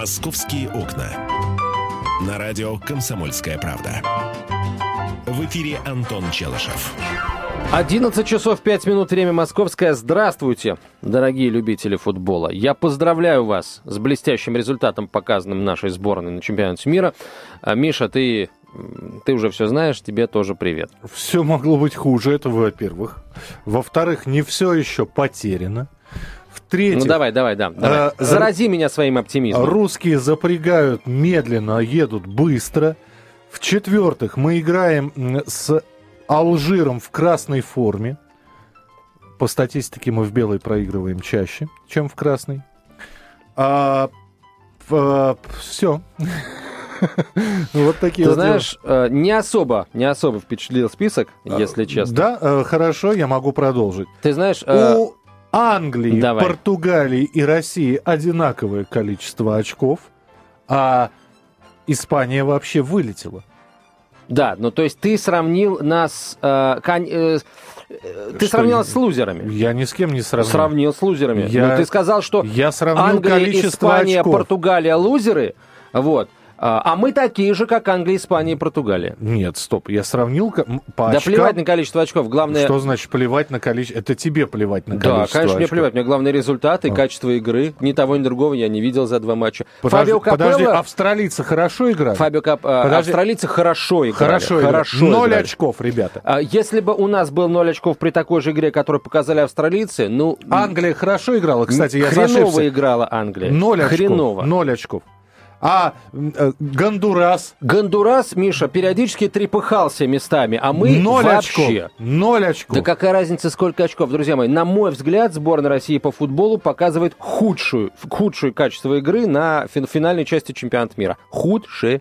«Московские окна». На радио «Комсомольская правда». В эфире Антон Челышев. 11 часов 5 минут, время московское. Здравствуйте, дорогие любители футбола. Я поздравляю вас с блестящим результатом, показанным нашей сборной на чемпионате мира. Миша, ты уже все знаешь, тебе тоже привет. Все могло быть хуже, это во-первых. Во-вторых, не все еще потеряно. В-третьих, давай. Зарази меня своим оптимизмом. Русские запрягают медленно, едут быстро. В-четвертых, мы играем с Алжиром в красной форме. По статистике мы в белой проигрываем чаще, чем в красной. Все. Вот такие вот. Ты знаешь, не особо впечатлил список, если честно. Да, хорошо, я могу продолжить. Ты знаешь... У Англии, Португалии и России одинаковое количество очков, а Испания вообще вылетела. Да, ну то есть ты сравнил нас... ты сравнил нас с лузерами. Я ни с кем не сравнил. Сравнил с лузерами. Ну ты сказал, что я сравнил Англия, количество Испания, очков. Португалия, лузеры, вот. А мы такие же, как Англия, Испания и Португалия. Нет, стоп, я сравнил по очкам. Да плевать на количество очков, главное... Что значит плевать на количество? Это тебе плевать на количество очков. Да, конечно, мне плевать. У меня главные результаты, качество игры. Ни того, ни другого я не видел за 2 матча. Подожди, австралийцы хорошо играли? Австралийцы хорошо играли. Хорошо 0 очков, ребята. Если бы у нас был 0 очков при такой же игре, которую показали австралийцы, ну... Англия хорошо играла, кстати, я ошибся. Хреново играла Англия. 0 очков. Хреново. 0 очков. А Гондурас? Гондурас, Миша, периодически трепыхался местами, а мы 0 очков. 0 очков. Да какая разница, сколько очков, друзья мои. На мой взгляд, сборная России по футболу показывает худшее качество игры на финальной части чемпионата мира. Худшее.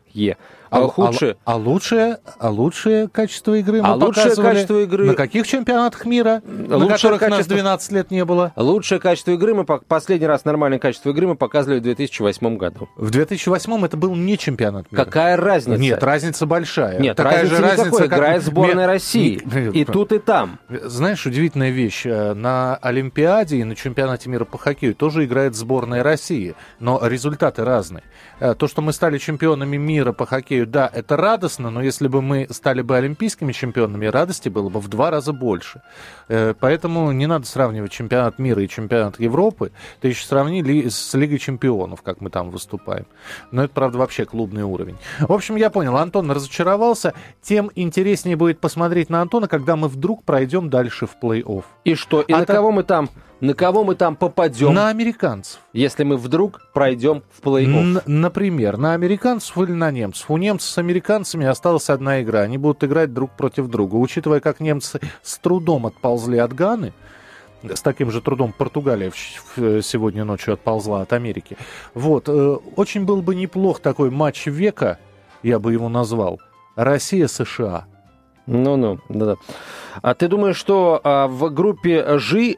А лучшее качество игры мы показывали на каких чемпионатах мира, на которых нас 12 лет не было? Лучшее качество игры мы... Последний раз нормальное качество игры мы показывали в 2008 году. В 2008 это был не чемпионат мира. Какая разница? Нет, разница большая. Нет, такая разница же разница, как... Играет сборная России. И тут, и там. Знаешь, удивительная вещь. На Олимпиаде и на чемпионате мира по хоккею тоже играет сборная России. Но результаты разные. То, что мы стали чемпионами мира по хоккею, да, это радостно, но если бы мы стали бы олимпийскими чемпионами, радости было бы в 2 раза больше. Поэтому не надо сравнивать чемпионат мира и чемпионат Европы. Это еще сравнили с Лигой чемпионов, как мы там выступаем. Но это, правда, вообще клубный уровень. В общем, я понял, Антон разочаровался. Тем интереснее будет посмотреть на Антона, когда мы вдруг пройдем дальше в плей-офф. И что? И на кого мы там попадем? На американцев. Если мы вдруг пройдем в плей-офф. Например, на американцев или на немцев. У немцев с американцами осталась одна игра. Они будут играть друг против друга. Учитывая, как немцы с трудом отползли от Ганы, с таким же трудом Португалия сегодня ночью отползла от Америки. Вот. Очень был бы неплох такой матч века, я бы его назвал, Россия-США. Ну-ну, да-да. А ты думаешь, что в группе Ж...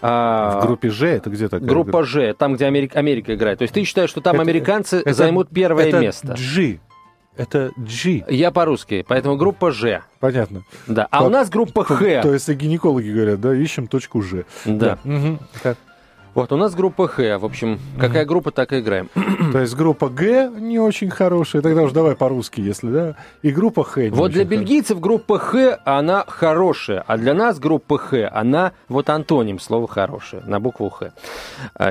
В группе Ж это где такая? Группа Ж, там, где Америка играет. То есть ты считаешь, что там американцы займут первое место? Это G. Я по-русски, поэтому группа Ж. Понятно. Да, а у нас группа Х. То есть гинекологи говорят, да, ищем точку Ж. Да. Вот, у нас группа Х, в общем, какая группа, так и играем. То есть группа Г не очень хорошая, тогда уж давай по-русски, если, да, и группа Х не... Вот для бельгийцев группа Х, она хорошая, а для нас группа Х, она, вот антоним слова «хорошая», на букву Х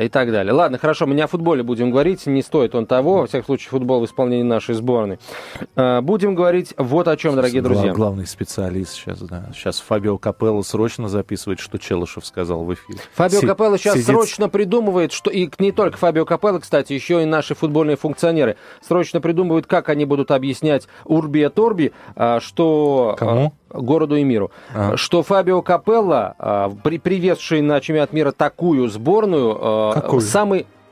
и так далее. Ладно, хорошо, мы не о футболе будем говорить, не стоит он того, во всяком случае, футбол в исполнении нашей сборной. Будем говорить вот о чем, дорогие друзья. Главный специалист сейчас, да, сейчас Фабио Капелло срочно записывает, что Челышев сказал в эфире. Фабио Капелло сейчас срочно придумывает, что и не только Фабио Капелло, кстати, еще и наши футбольные функционеры срочно придумывают, как они будут объяснять Урби и Торби, что... Кому? Городу и миру. Что Фабио Капелло, привезший на чемпионат мира такую сборную... Какую?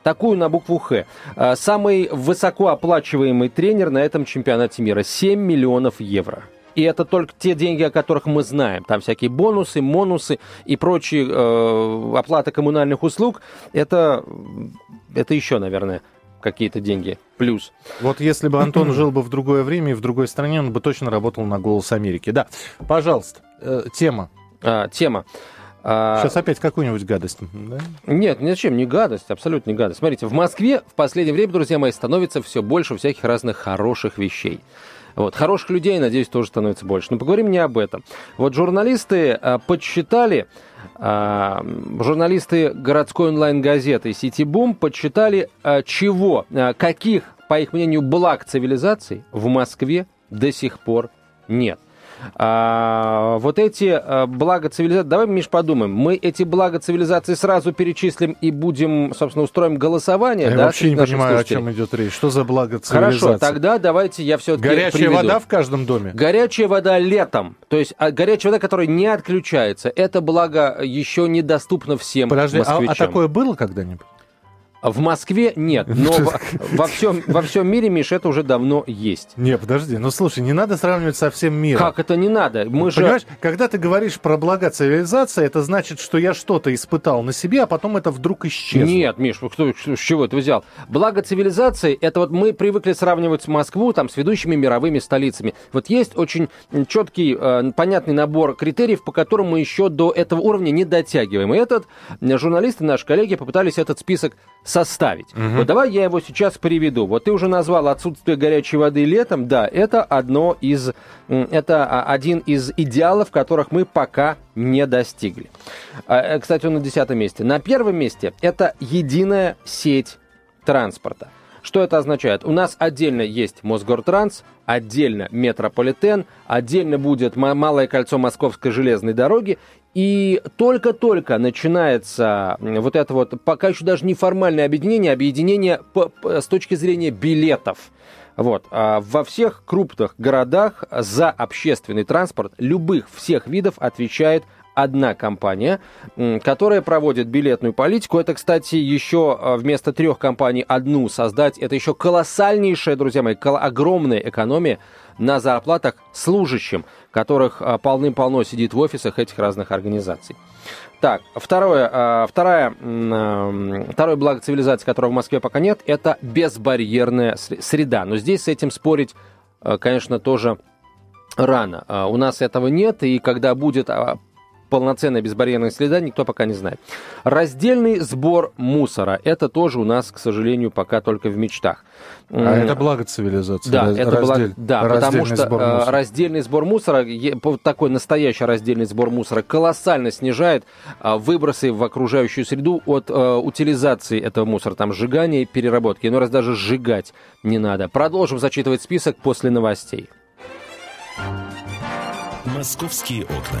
Такую на букву «Х». Самый высокооплачиваемый тренер на этом чемпионате мира. 7 миллионов евро. И это только те деньги, о которых мы знаем. Там всякие бонусы, монусы и прочие оплата коммунальных услуг. Это еще, наверное, какие-то деньги. Плюс. Вот если бы Антон жил бы в другое время и в другой стране, он бы точно работал на «Голос Америки». Да, пожалуйста, тема. Сейчас опять какую-нибудь гадость, да? Нет, зачем, не гадость, абсолютно не гадость. Смотрите, в Москве в последнее время, друзья мои, становится все больше всяких разных хороших вещей. Вот, хороших людей, надеюсь, тоже становится больше. Но поговорим не об этом. Вот журналисты журналисты городской онлайн-газеты CityBoom подсчитали, каких, по их мнению, благ цивилизации в Москве до сих пор нет. Вот эти блага цивилизации... Давай, Миш, подумаем. Мы эти блага цивилизации сразу перечислим и будем, собственно, устроим голосование. Я вообще не понимаю, слушателей, о чем идет речь. Что за блага цивилизации? Хорошо, тогда давайте я все-таки приведу. Вода в каждом доме? Горячая вода летом. То есть горячая вода, которая не отключается. Это благо еще недоступно всем москвичам. Подожди, а такое было когда-нибудь? В Москве нет, но во всем мире, Миш, это уже давно есть. Не, подожди, слушай, не надо сравнивать со всем миром. Как это не надо? Понимаешь, когда ты говоришь про блага цивилизации, это значит, что я что-то испытал на себе, а потом это вдруг исчезло. Нет, Миш, с чего ты взял? Благо цивилизации, это вот мы привыкли сравнивать Москву там с ведущими мировыми столицами. Вот есть очень четкий, понятный набор критериев, по которым мы еще до этого уровня не дотягиваем. И журналисты, наши коллеги, попытались этот список составить. Угу. Вот давай я его сейчас приведу. Вот ты уже назвал отсутствие горячей воды летом. Да, это один из идеалов, которых мы пока не достигли. Кстати, он на 10-м месте. На 1-м месте это единая сеть транспорта. Что это означает? У нас отдельно есть Мосгортранс, отдельно метрополитен, отдельно будет Малое кольцо Московской железной дороги. И только-только начинается вот это пока еще даже неформальное объединение с точки зрения билетов. Вот. Во всех крупных городах за общественный транспорт любых всех видов отвечает одна компания, которая проводит билетную политику. Это, кстати, еще вместо 3 компаний одну создать. Это еще колоссальнейшая, друзья мои, огромная экономия на зарплатах служащим, которых полным-полно сидит в офисах этих разных организаций. Так, второе благо цивилизации, которого в Москве пока нет, это безбарьерная среда. Но здесь с этим спорить, конечно, тоже рано. У нас этого нет, и когда будет полноценная безбарьерная среда, никто пока не знает. Раздельный сбор мусора. Это тоже у нас, к сожалению, пока только в мечтах. Это благо цивилизации. Да, потому что раздельный сбор мусора, такой настоящий раздельный сбор мусора, колоссально снижает выбросы в окружающую среду от утилизации этого мусора, там сжигания и переработки. Иной раз даже сжигать не надо. Продолжим зачитывать список после новостей. Московские окна.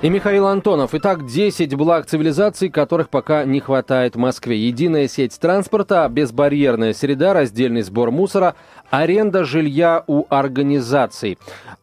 И Михаил Антонов. Итак, 10 благ цивилизации, которых пока не хватает в Москве. Единая сеть транспорта, безбарьерная среда, раздельный сбор мусора, аренда жилья у организаций.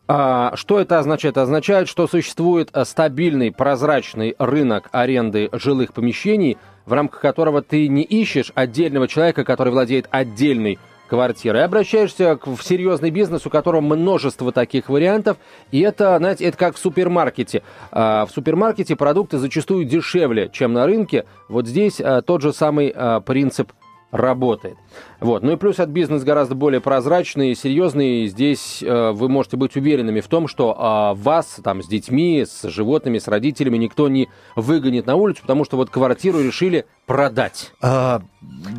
Что это означает? Означает, что существует стабильный, прозрачный рынок аренды жилых помещений, в рамках которого ты не ищешь отдельного человека, который владеет отдельной квартирой, и обращаешься в серьезный бизнес, у которого множество таких вариантов, и это, знаете, это как в супермаркете. В супермаркете продукты зачастую дешевле, чем на рынке. Вот здесь тот же самый принцип работает. Вот. Ну и плюс этот бизнес гораздо более прозрачный и серьезный. И здесь вы можете быть уверенными в том, что вас там с детьми, с животными, с родителями никто не выгонит на улицу, потому что вот квартиру решили продать.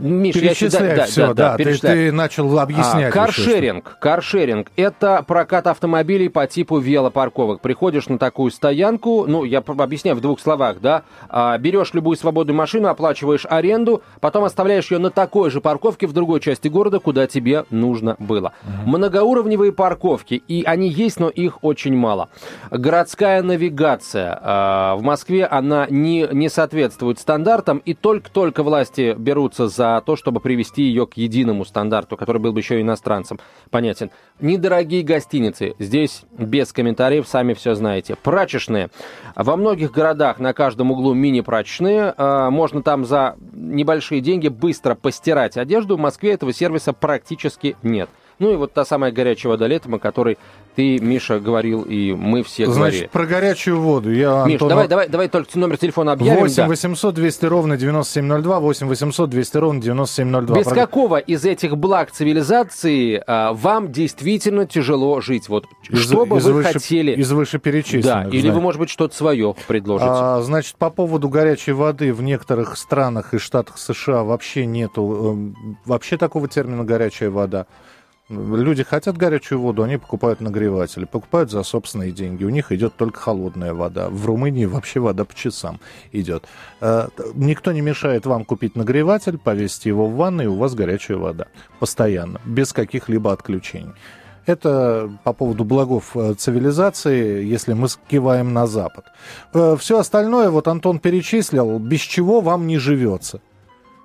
Миш, перечисляй ты начал объяснять. Каршеринг. Это прокат автомобилей по типу велопарковок. Приходишь на такую стоянку, я объясняю в 2 словах, да, берешь любую свободную машину, оплачиваешь аренду, потом оставляешь ее на такой же парковке в другой части города, куда тебе нужно было. Многоуровневые парковки, и они есть, но их очень мало. Городская навигация. В Москве она не соответствует стандартам, и только власти берутся за то, чтобы привести ее к единому стандарту, который был бы еще иностранцам понятен. Недорогие гостиницы. Здесь без комментариев, сами все знаете. Прачечные. Во многих городах на каждом углу мини-прачечные. Можно там за небольшие деньги быстро постирать одежду. В Москве этого сервиса практически нет. Ну и вот та самая горячая вода летом, о которой ты, Миша, говорил, и мы все говорили. Значит, про горячую воду. Миш, давай только номер телефона объявим. 8 800 200 ровно 9702, 8 800 200 ровно 9702. Без какого из этих благ цивилизации вам действительно тяжело жить? Вот что бы вы хотели... Из вышеперечисленных. Да, или вы, может быть, что-то свое предложите. Значит, по поводу горячей воды в некоторых странах и штатах США вообще нету вообще такого термина «горячая вода». Люди хотят горячую воду, они покупают нагреватели, покупают за собственные деньги. У них идет только холодная вода. В Румынии вообще вода по часам идет. Никто не мешает вам купить нагреватель, повесить его в ванной, и у вас горячая вода. Постоянно, без каких-либо отключений. Это по поводу благов цивилизации, если мы скиваем на Запад. Все остальное, вот Антон перечислил, без чего вам не живется.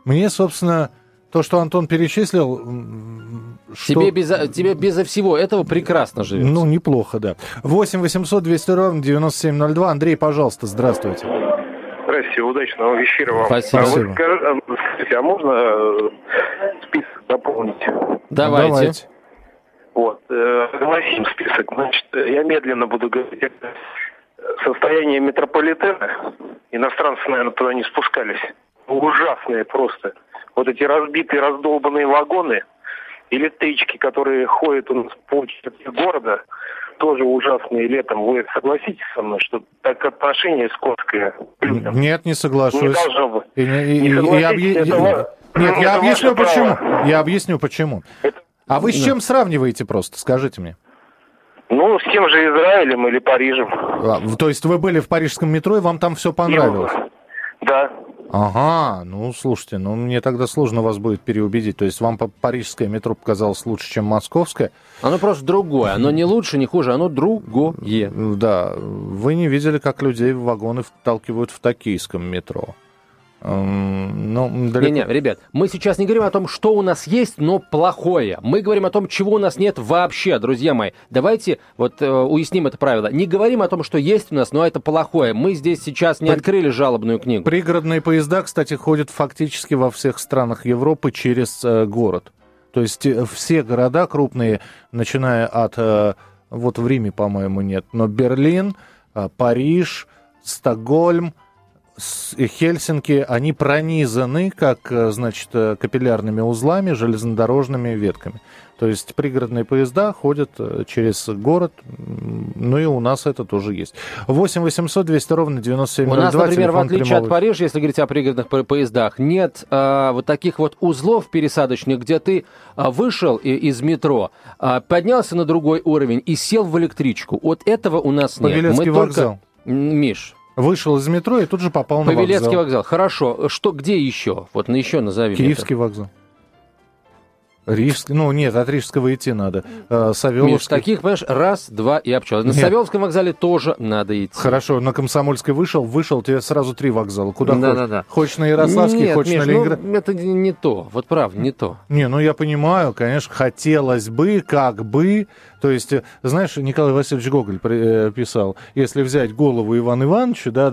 Мне, собственно... То, что Антон перечислил... Тебе безо всего этого прекрасно живется. Ну, неплохо, да. 8 800 200 ровно 9702. Андрей, пожалуйста, здравствуйте. Здравствуйте, удачного вечера вам. Спасибо. Скажите, а можно список дополнить? Давайте. Вот, огласим список. Значит, я медленно буду говорить. Состояние метрополитена. Иностранцы, наверное, туда не спускались. Ужасные просто. Вот эти разбитые, раздолбанные вагоны, электрички, которые ходят у нас по черте города, тоже ужасные летом. Вы согласитесь со мной, что так отношение скотское? Нет, не соглашусь. Не должно быть. Я объясню почему. А вы с чем сравниваете просто, скажите мне? Ну, с тем же Израилем или Парижем. То есть вы были в парижском метро, и вам там все понравилось? Да. Ага, ну, слушайте, ну, мне тогда сложно вас будет переубедить. То есть вам парижское метро показалось лучше, чем московское? Оно просто другое. Оно не лучше, не хуже, оно другое. Да, вы не видели, как людей в вагоны вталкивают в токийском метро. Не, ребят, мы сейчас не говорим о том, что у нас есть, но плохое. Мы говорим о том, чего у нас нет вообще, друзья мои. Давайте вот уясним это правило. Не говорим о том, что есть у нас, но это плохое. Мы здесь сейчас не открыли жалобную книгу. Пригородные поезда, кстати, ходят фактически во всех странах Европы через город. То есть все города крупные, начиная от... вот в Риме, по-моему, нет. Но Берлин, Париж, Стокгольм, Хельсинки, они пронизаны, как, значит, капиллярными узлами, железнодорожными ветками. То есть пригородные поезда ходят через город, ну и у нас это тоже есть. 8 800 200 ровно 9702. У нас, например, в отличие от Парижа, если говорить о пригородных поездах, нет вот таких вот узлов пересадочных, где ты вышел из метро, поднялся на другой уровень и сел в электричку. Вот этого у нас нет. Павелецкий вокзал. Миш... Вышел из метро и тут же попал на вокзал. Павелецкий вокзал. Хорошо. Что, где еще? Вот еще назови. Киевский вокзал. Рижский. Ну, нет, от Рижского идти надо. Савёловский. Миш, таких, понимаешь, раз, два и обчелся. На Савёловском вокзале тоже надо идти. Хорошо, на Комсомольской вышел, тебе сразу три вокзала. Куда хочешь? Да. Хочешь на Ярославский, хочешь на Ленинградский. Ну, это не то. Вот правда, не то. Не, ну я понимаю, конечно, хотелось бы, как бы. То есть, знаешь, Николай Васильевич Гоголь писал, если взять голову Ивана Ивановича, да,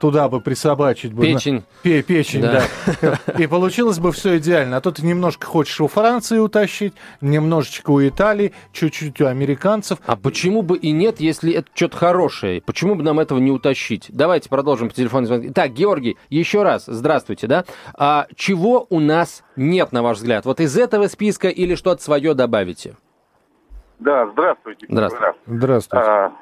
туда бы присобачить бы... Печень, да. И получилось бы все идеально. А то ты немножко хочешь у Франции утащить, немножечко у Италии, чуть-чуть у американцев. А почему бы и нет, если это что-то хорошее? Почему бы нам этого не утащить? Давайте продолжим по телефону звонить. Так, Георгий, еще раз, здравствуйте, да? Чего у нас нет, на ваш взгляд? Вот из этого списка или что-то свое добавите? Да, здравствуйте. Здравствуйте.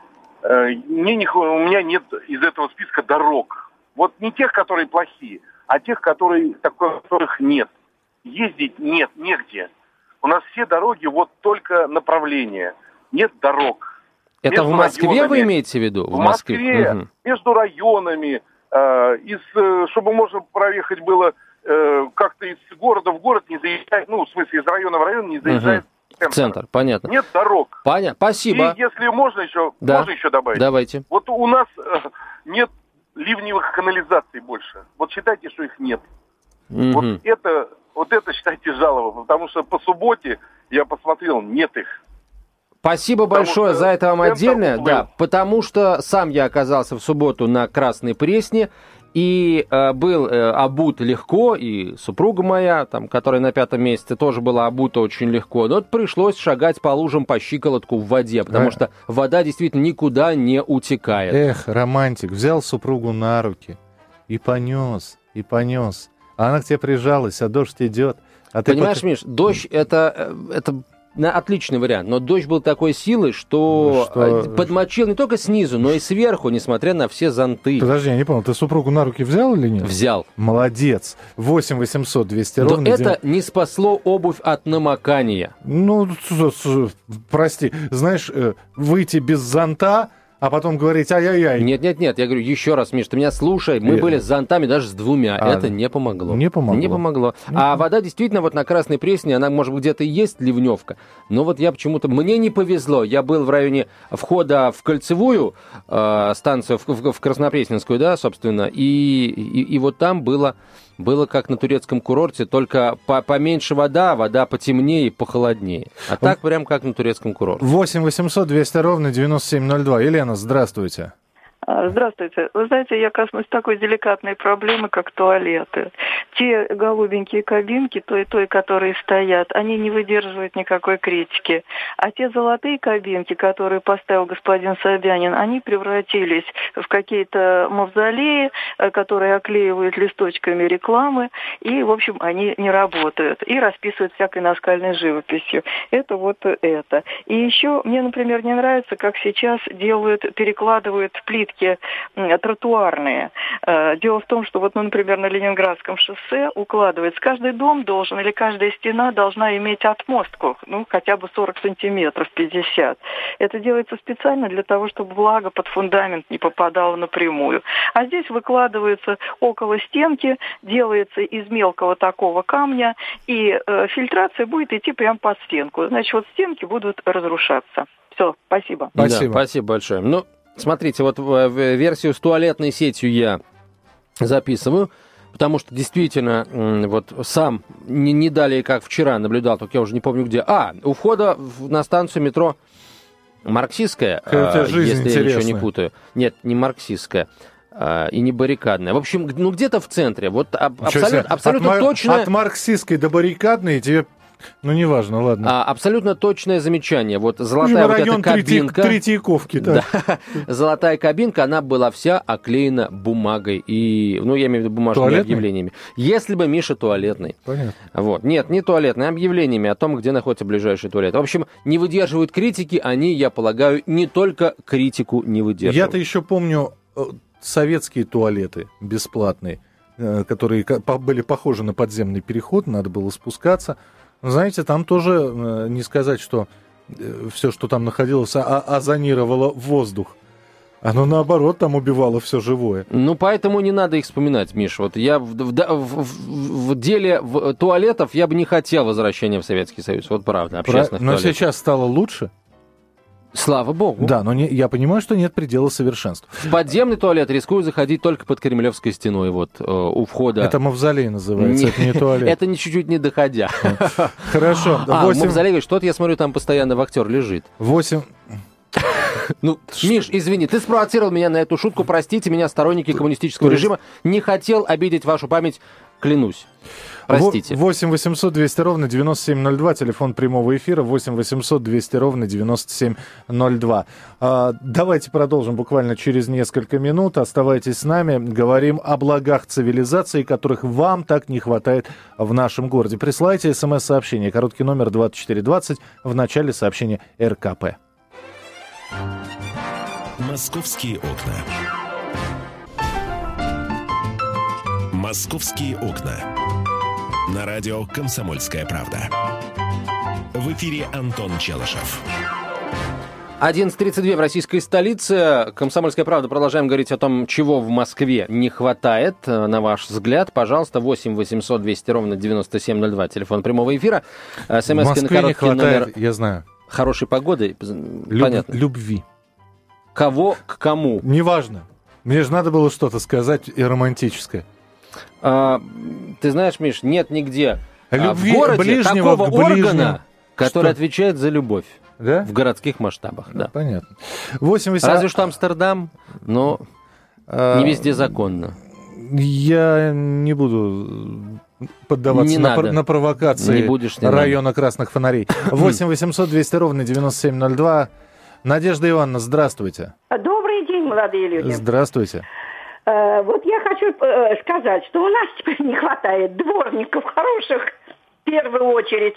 У меня нет из этого списка дорог. Вот не тех, которые плохие, а тех, которых нет. Ездить нет, негде. У нас все дороги, вот только направления. Нет дорог. Это между в Москве районами, вы имеете в виду? В Москве, между районами. Чтобы можно проехать было как-то из города в город, не заезжать, ну, в смысле, из района в район не заезжать. Центр, понятно. Нет дорог. Понятно, спасибо. И если можно еще добавить. Давайте. Вот у нас нет ливневых канализаций больше. Вот считайте, что их нет. Угу. Вот это считайте жалоба, потому что по субботе я посмотрел, нет их. Спасибо большое за это вам отдельно, потому что сам я оказался в субботу на Красной Пресне, И был обут легко, и супруга моя, там, которая на пятом месяце, тоже была обута очень легко. Но пришлось шагать по лужам по щиколотку в воде, потому что вода действительно никуда не утекает. Эх, романтик, взял супругу на руки и понес, и понес. А она к тебе прижалась, а дождь идет. А понимаешь, Миш, дождь это отличный вариант, но дождь был такой силы, что подмочил не только снизу, но и сверху, несмотря на все зонты. Подожди, я не понял, ты супругу на руки взял или нет? Взял. Молодец. 8 800 200 ровно. Но это не спасло обувь от намокания. Ну, прости, знаешь, выйти без зонта... А потом говорить, ай-яй-яй. Нет, я говорю, еще раз, Миш, ты меня слушай. Мы были с зонтами даже с двумя. Это не помогло. Не помогло. А вода действительно вот на Красной Пресне, она, может быть, где-то и есть ливневка. Но вот я почему-то... Мне не повезло. Я был в районе входа в кольцевую станцию, в Краснопресненскую, да, собственно. И вот там было как на турецком курорте, только поменьше вода потемнее и похолоднее. А так прям как на турецком курорте. 8 800 200 ровно 9702. Елена, здравствуйте. Здравствуйте. Вы знаете, я коснусь такой деликатной проблемы, как туалеты. Те голубенькие кабинки, той, которые стоят, они не выдерживают никакой критики. А те золотые кабинки, которые поставил господин Собянин, они превратились в какие-то мавзолеи, которые оклеивают листочками рекламы, и, в общем, они не работают. И расписывают всякой наскальной живописью. Это вот это. И еще мне, например, не нравится, как сейчас перекладывают плитки тротуарные. Дело в том, что вот, например, на Ленинградском шоссе укладывается. Каждый дом должен или каждая стена должна иметь отмостку, хотя бы 40 сантиметров, 50. Это делается специально для того, чтобы влага под фундамент не попадала напрямую. А здесь выкладывается около стенки, делается из мелкого такого камня, и фильтрация будет идти прямо под стенку. Значит, вот стенки будут разрушаться. Все, спасибо. Спасибо. Да, спасибо большое. Смотрите, вот версию с туалетной сетью я записываю, потому что действительно вот сам не далее, как вчера, наблюдал, только я уже не помню где. У входа на станцию метро Марксистская, если я ничего не путаю. Нет, не Марксистская. И не Баррикадная. В общем, где-то в центре. Вот абсолютно точно. От Марксистской до Баррикадной тебе... неважно, ладно. Абсолютно точное замечание. Вот золотая район эта кабинка... Третьяковки, да. Золотая кабинка, она была вся оклеена бумагой. И, я имею в виду бумажными объявлениями. Если бы, Миша, туалетный. Понятно. Вот. Нет, не туалетный, объявлениями о том, где находится ближайший туалет. В общем, не выдерживают критики, они, я полагаю, не только критику не выдерживают. Я-то еще помню советские туалеты бесплатные, которые были похожи на подземный переход, надо было спускаться. Знаете, там тоже не сказать, что все, что там находилось, озонировало воздух. Оно, наоборот, там убивало все живое. Поэтому не надо их вспоминать, Миша. Вот я в деле туалетов я бы не хотел возвращения в Советский Союз. Вот правда, общественных туалетов. Но сейчас стало лучше. Слава богу. Да, но я понимаю, что нет предела совершенства. В подземный туалет рискую заходить только под Кремлевской стеной, у входа. Это мавзолей называется, это не туалет. Это чуть-чуть не доходя. Хорошо. Мавзолей, говоришь, что-то я смотрю, там постоянно вахтер лежит. 8... Миш, извини, ты спровоцировал меня на эту шутку, простите меня, сторонники коммунистического режима, не хотел обидеть вашу память, клянусь. Простите. 8 800 200 ровно 9702, телефон прямого эфира 8 800 200 ровно 9702. Давайте продолжим буквально через несколько минут. Оставайтесь с нами. Говорим о благах цивилизации, которых вам так не хватает в нашем городе. Присылайте смс-сообщение. Короткий номер 2420 в начале сообщения РКП. Московские окна. Московские окна. На радио «Комсомольская правда». В эфире Антон Челышев. 11:32 в российской столице. «Комсомольская правда». Продолжаем говорить о том, чего в Москве не хватает, на ваш взгляд. Пожалуйста, 8 800 200 ровно 9702. Телефон прямого эфира. СМС-ки на короткий номер. Я знаю. Хорошей погоды. Понятно. Любви. Кого к кому. Неважно. Мне же надо было что-то сказать и романтическое. Ты знаешь, Миш, нет нигде в городе такого органа, который отвечает за любовь. Да? В городских масштабах. Да. Понятно. 8, 8... Разве что Амстердам, но не везде законно. Я не буду поддаваться на провокации района красных фонарей. 8 800 200 ровно 9702. Надежда Ивановна, здравствуйте. Добрый день, молодые люди. Здравствуйте. Вот я хочу сказать, что у нас теперь не хватает дворников хороших, в первую очередь,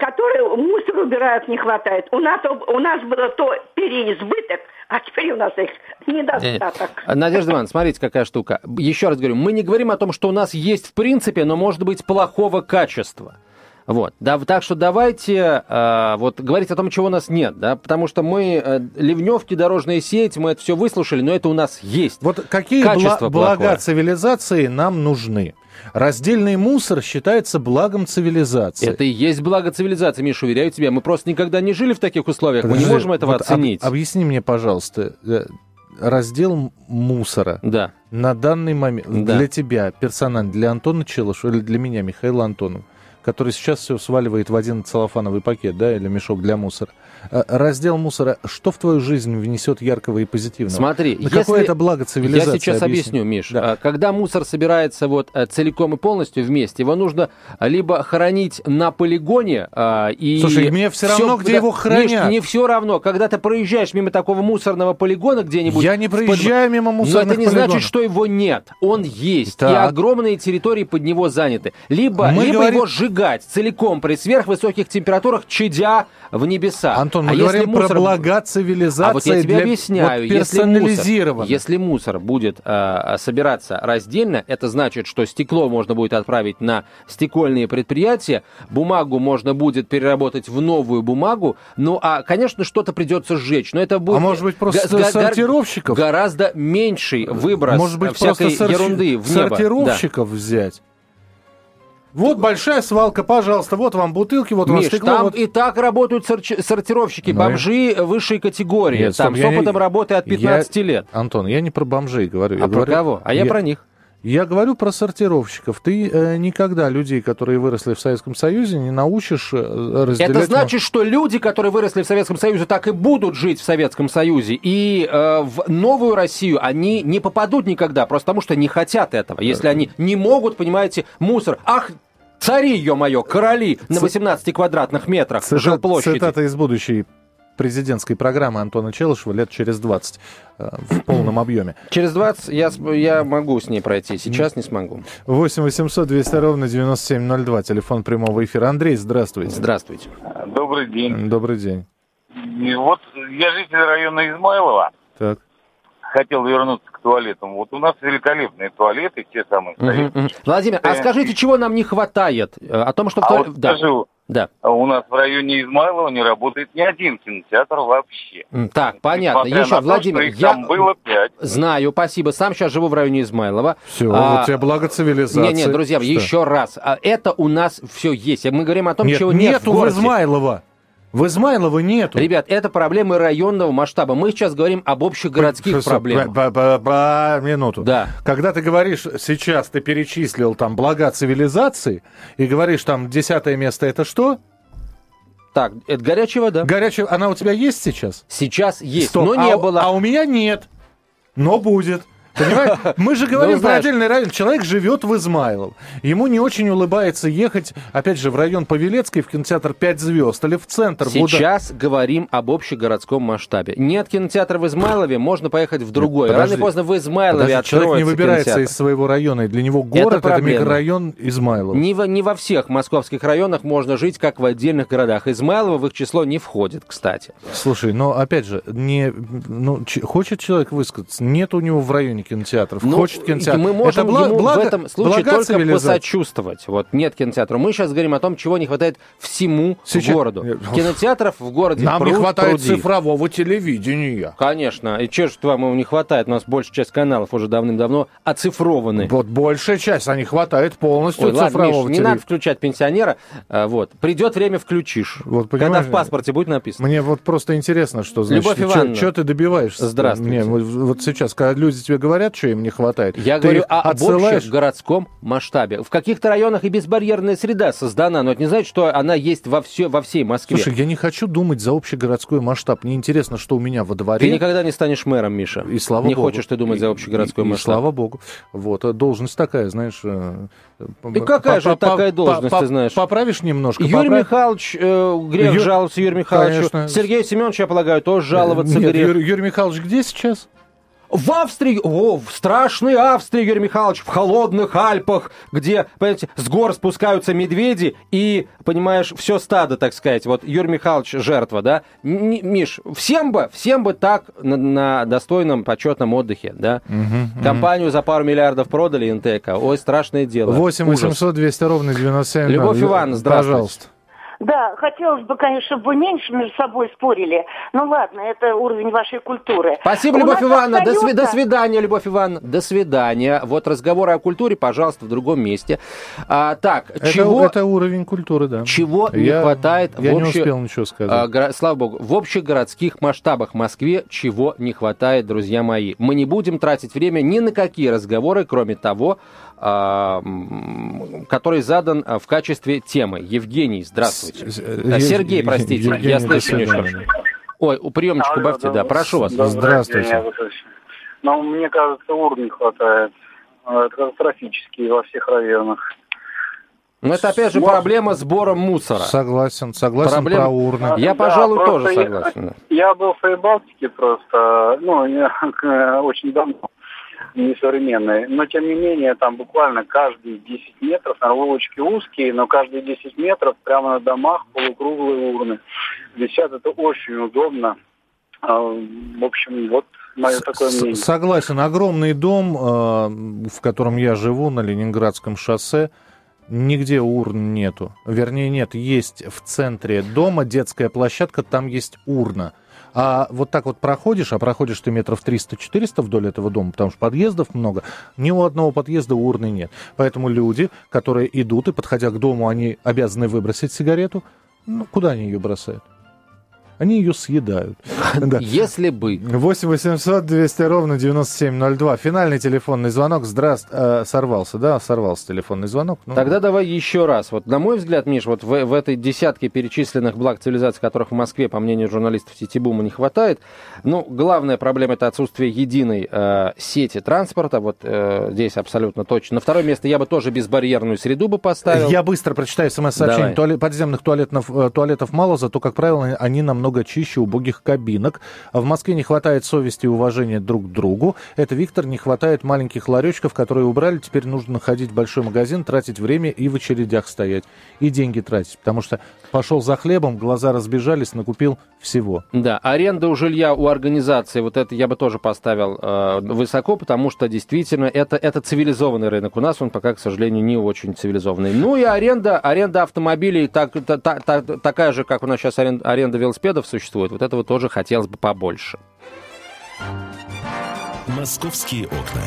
которые мусор убирают, не хватает. У нас было то переизбыток, а теперь у нас их недостаток. Надежда Ивановна, смотрите, какая штука. Еще раз говорю, мы не говорим о том, что у нас есть в принципе, но может быть плохого качества. Вот. Да, так что давайте говорить о том, чего у нас нет, да, потому что мы ливневки, дорожная сеть, мы это все выслушали, но это у нас есть. Вот какие блага цивилизации нам нужны? Раздельный мусор считается благом цивилизации. Это и есть благо цивилизации, Миша, уверяю тебя. Мы просто никогда не жили в таких условиях, подожди, мы не можем этого оценить. Объясни мне, пожалуйста, раздел мусора на данный момент для тебя персонально, для Антона Челышева или для меня, Михаила Антонова, который сейчас все сваливает в один целлофановый пакет, да, или мешок для мусора. Раздел мусора, что в твою жизнь внесет яркого и позитивного? Смотри, какое это благо цивилизации? Я сейчас объясню, Миш. Да. Когда мусор собирается целиком и полностью вместе, его нужно либо хоронить на полигоне, и... Слушай, мне все равно, где его хранят. Миш, не все равно. Когда ты проезжаешь мимо такого мусорного полигона где-нибудь... Я не проезжаю мимо мусорных полигонов. Но это не значит, что его нет. Он есть. Так. И огромные территории под него заняты. Либо его целиком при сверхвысоких температурах, чадя в небеса. Антон, мы говорим про блага цивилизации. А вот я тебе объясняю, если мусор будет собираться раздельно, это значит, что стекло можно будет отправить на стекольные предприятия, бумагу можно будет переработать в новую бумагу, ну а, конечно, что-то придется сжечь, но это будет... А может быть, просто сортировщиков? Гораздо меньший выброс всякой ерунды в небо. Сортировщиков взять? Вот большая свалка, пожалуйста, вот вам бутылки, вот вам стекло. Там и так работают сортировщики, бомжи высшей категории. Нет, там с опытом работы от 15 лет. Антон, я не про бомжей говорю. А про кого? А я про них. Я говорю про сортировщиков. Ты никогда людей, которые выросли в Советском Союзе, не научишь разделять... Это значит, что люди, которые выросли в Советском Союзе, так и будут жить в Советском Союзе. И в новую Россию они не попадут никогда, просто потому что не хотят этого. Если они не могут, понимаете, мусор... Ах, цари, ё-моё, короли на 18 квадратных метрах жилплощади. Цитата из будущей президентской программы Антона Челышева лет через 20 в полном объеме. Через 20 я могу с ней пройти, сейчас не смогу. 8 800 200 ровно 9702, телефон прямого эфира. Андрей, здравствуйте. Здравствуйте. Добрый день. Добрый день. Вот я житель района Измайлово. Так. Хотел вернуться к туалетам. Вот у нас великолепные туалеты, те самые советские. Владимир, а скажите, чего нам не хватает? О том, что... скажу. Да. У нас в районе Измайлова не работает ни один кинотеатр вообще. Так, понятно. Еще, Владимир, там было 5. Знаю, спасибо. Сам сейчас живу в районе Измайлова. Все, вот тебе благо цивилизации. Нет, друзья, что? Еще раз. Это у нас все есть. Мы говорим о том, чего нет в городе. Нет, у Измайлова. В Измайлово нету. Ребят, это проблемы районного масштаба. Мы сейчас говорим об общегородских проблемах. Минуту. Да. Когда ты говоришь, сейчас ты перечислил там блага цивилизации, и говоришь там 10-е место это что? Так, это горячая вода. Горячая, она у тебя есть сейчас? Сейчас есть, но не было. А у меня нет, но будет. Понимаешь? Мы же говорим про отдельный район. Человек живет в Измайлово. Ему не очень улыбается ехать, опять же, в район Павелецкой, в кинотеатр 5 звезд или в центр. Сейчас говорим об общегородском масштабе. Нет кинотеатра в Измайлове, можно поехать в другой. Рано или поздно в Измайлове откроется кинотеатр. Человек не выбирается из своего района, и для него город — это микрорайон Измайлова. Не во всех московских районах можно жить, как в отдельных городах. Измайлово в их число не входит, кстати. Слушай, но опять же, хочет человек высказаться, нет у него в районе кинотеатров, хочет кинотеатр. Мы можем в этом случае только посочувствовать. Вот нет кинотеатра. Мы сейчас говорим о том, чего не хватает всему городу. Кинотеатров в городе нам не хватает цифрового телевидения. Конечно. И чего же вам не хватает? У нас большая часть каналов уже давным-давно оцифрованы. Вот большая часть, а не хватает полностью цифрового телевидения. Не надо включать пенсионера. Вот. Придет время, включишь. Вот, когда в паспорте будет написано. Мне вот просто интересно, что значит. Любовь Ивановна. Что ты добиваешься? Здравствуйте. Вот сейчас, когда люди тебе говорят, говорят, что им не хватает. Я говорю о общегородском масштабе. В каких-то районах и безбарьерная среда создана, но это не значит, что она есть во всей Москве. Слушай, я не хочу думать за общегородской масштаб. Мне интересно, что у меня во дворе. Ты никогда не станешь мэром, Миша. И слава богу. Не хочешь ты думать за общегородской масштаб. Слава богу. Вот, должность такая, знаешь... И какая же такая должность, ты знаешь? Поправишь немножко? Юрий Михайлович, Грех жаловался Юрию Михайловичу. Конечно. Сергею Семеновичу, я полагаю, тоже жаловаться Грех. Юрий Михайлович где сейчас? В Австрии, в страшной Австрии, Юрий Михайлович, в холодных Альпах, где, понимаете, с гор спускаются медведи и, понимаешь, все стадо, так сказать. Вот Юрий Михайлович жертва, да? Миш, всем бы так на достойном, почетном отдыхе, да? Угу, компанию за пару миллиардов продали НТЭК. Ой, страшное дело. 8-800-200-97. Любовь Ивановна, здравствуйте. Пожалуйста. Да, хотелось бы, конечно, чтобы вы меньше между собой спорили. Ну ладно, это уровень вашей культуры. Спасибо, Любовь Ивановна. Остается... До свидания, Любовь Ивановна. До свидания. Вот разговоры о культуре, пожалуйста, в другом месте. Так, это, чего... Это уровень культуры, да. Чего не хватает в общем... Я не успел ничего сказать. Слава богу. В общегородских масштабах в Москве чего не хватает, друзья мои. Мы не будем тратить время ни на какие разговоры, кроме того, который задан в качестве темы. Евгений, здравствуйте. Сергей, простите, Евгений, я слышу немножко. Ой, приемничку бавьте, да, прошу вас. Здравствуйте. Нам, мне кажется, урн не хватает. Это катастрофически во всех районах. Но это, опять же, проблема сбора мусора. Согласен про урны. Я, пожалуй, тоже согласен. Я был в Прибалтике просто, очень давно. Несовременные. Но, тем не менее, там буквально каждые 10 метров, улочки узкие, но каждые 10 метров прямо на домах полукруглые урны. Висят, это очень удобно. В общем, вот мое такое мнение. Согласен. Огромный дом, в котором я живу, на Ленинградском шоссе, нигде урн нету. Вернее, нет, есть в центре дома детская площадка, там есть урна. А вот так вот проходишь ты метров 300-400 вдоль этого дома, потому что подъездов много, ни у одного подъезда урны нет. Поэтому люди, которые идут и, подходя к дому, они обязаны выбросить сигарету, куда они ее бросают? Они ее съедают. Если бы. 8-800-200-97-02. Финальный телефонный звонок. Сорвался, да? Сорвался телефонный звонок. Тогда давай еще раз. Вот, на мой взгляд, Миш, вот в этой десятке перечисленных благ цивилизации, которых в Москве, по мнению журналистов CityBoom, не хватает, главная проблема — это отсутствие единой сети транспорта. Вот здесь абсолютно точно. На второе место я бы тоже безбарьерную среду бы поставил. Я быстро прочитаю смс-сообщение. Подземных туалетов мало, зато, как правило, они намного чище убогих кабинок. В Москве не хватает совести и уважения друг к другу. Это, Виктор, не хватает маленьких ларечков, которые убрали. Теперь нужно ходить в большой магазин, тратить время и в очередях стоять. И деньги тратить. Потому что пошел за хлебом, глаза разбежались, накупил всего. Да, аренда у жилья у организации, вот это я бы тоже поставил высоко, потому что действительно это цивилизованный рынок. У нас он пока, к сожалению, не очень цивилизованный. Ну и аренда автомобилей такая же, как у нас сейчас аренда велосипедов существует. Вот этого тоже хотелось бы побольше. Московские окна.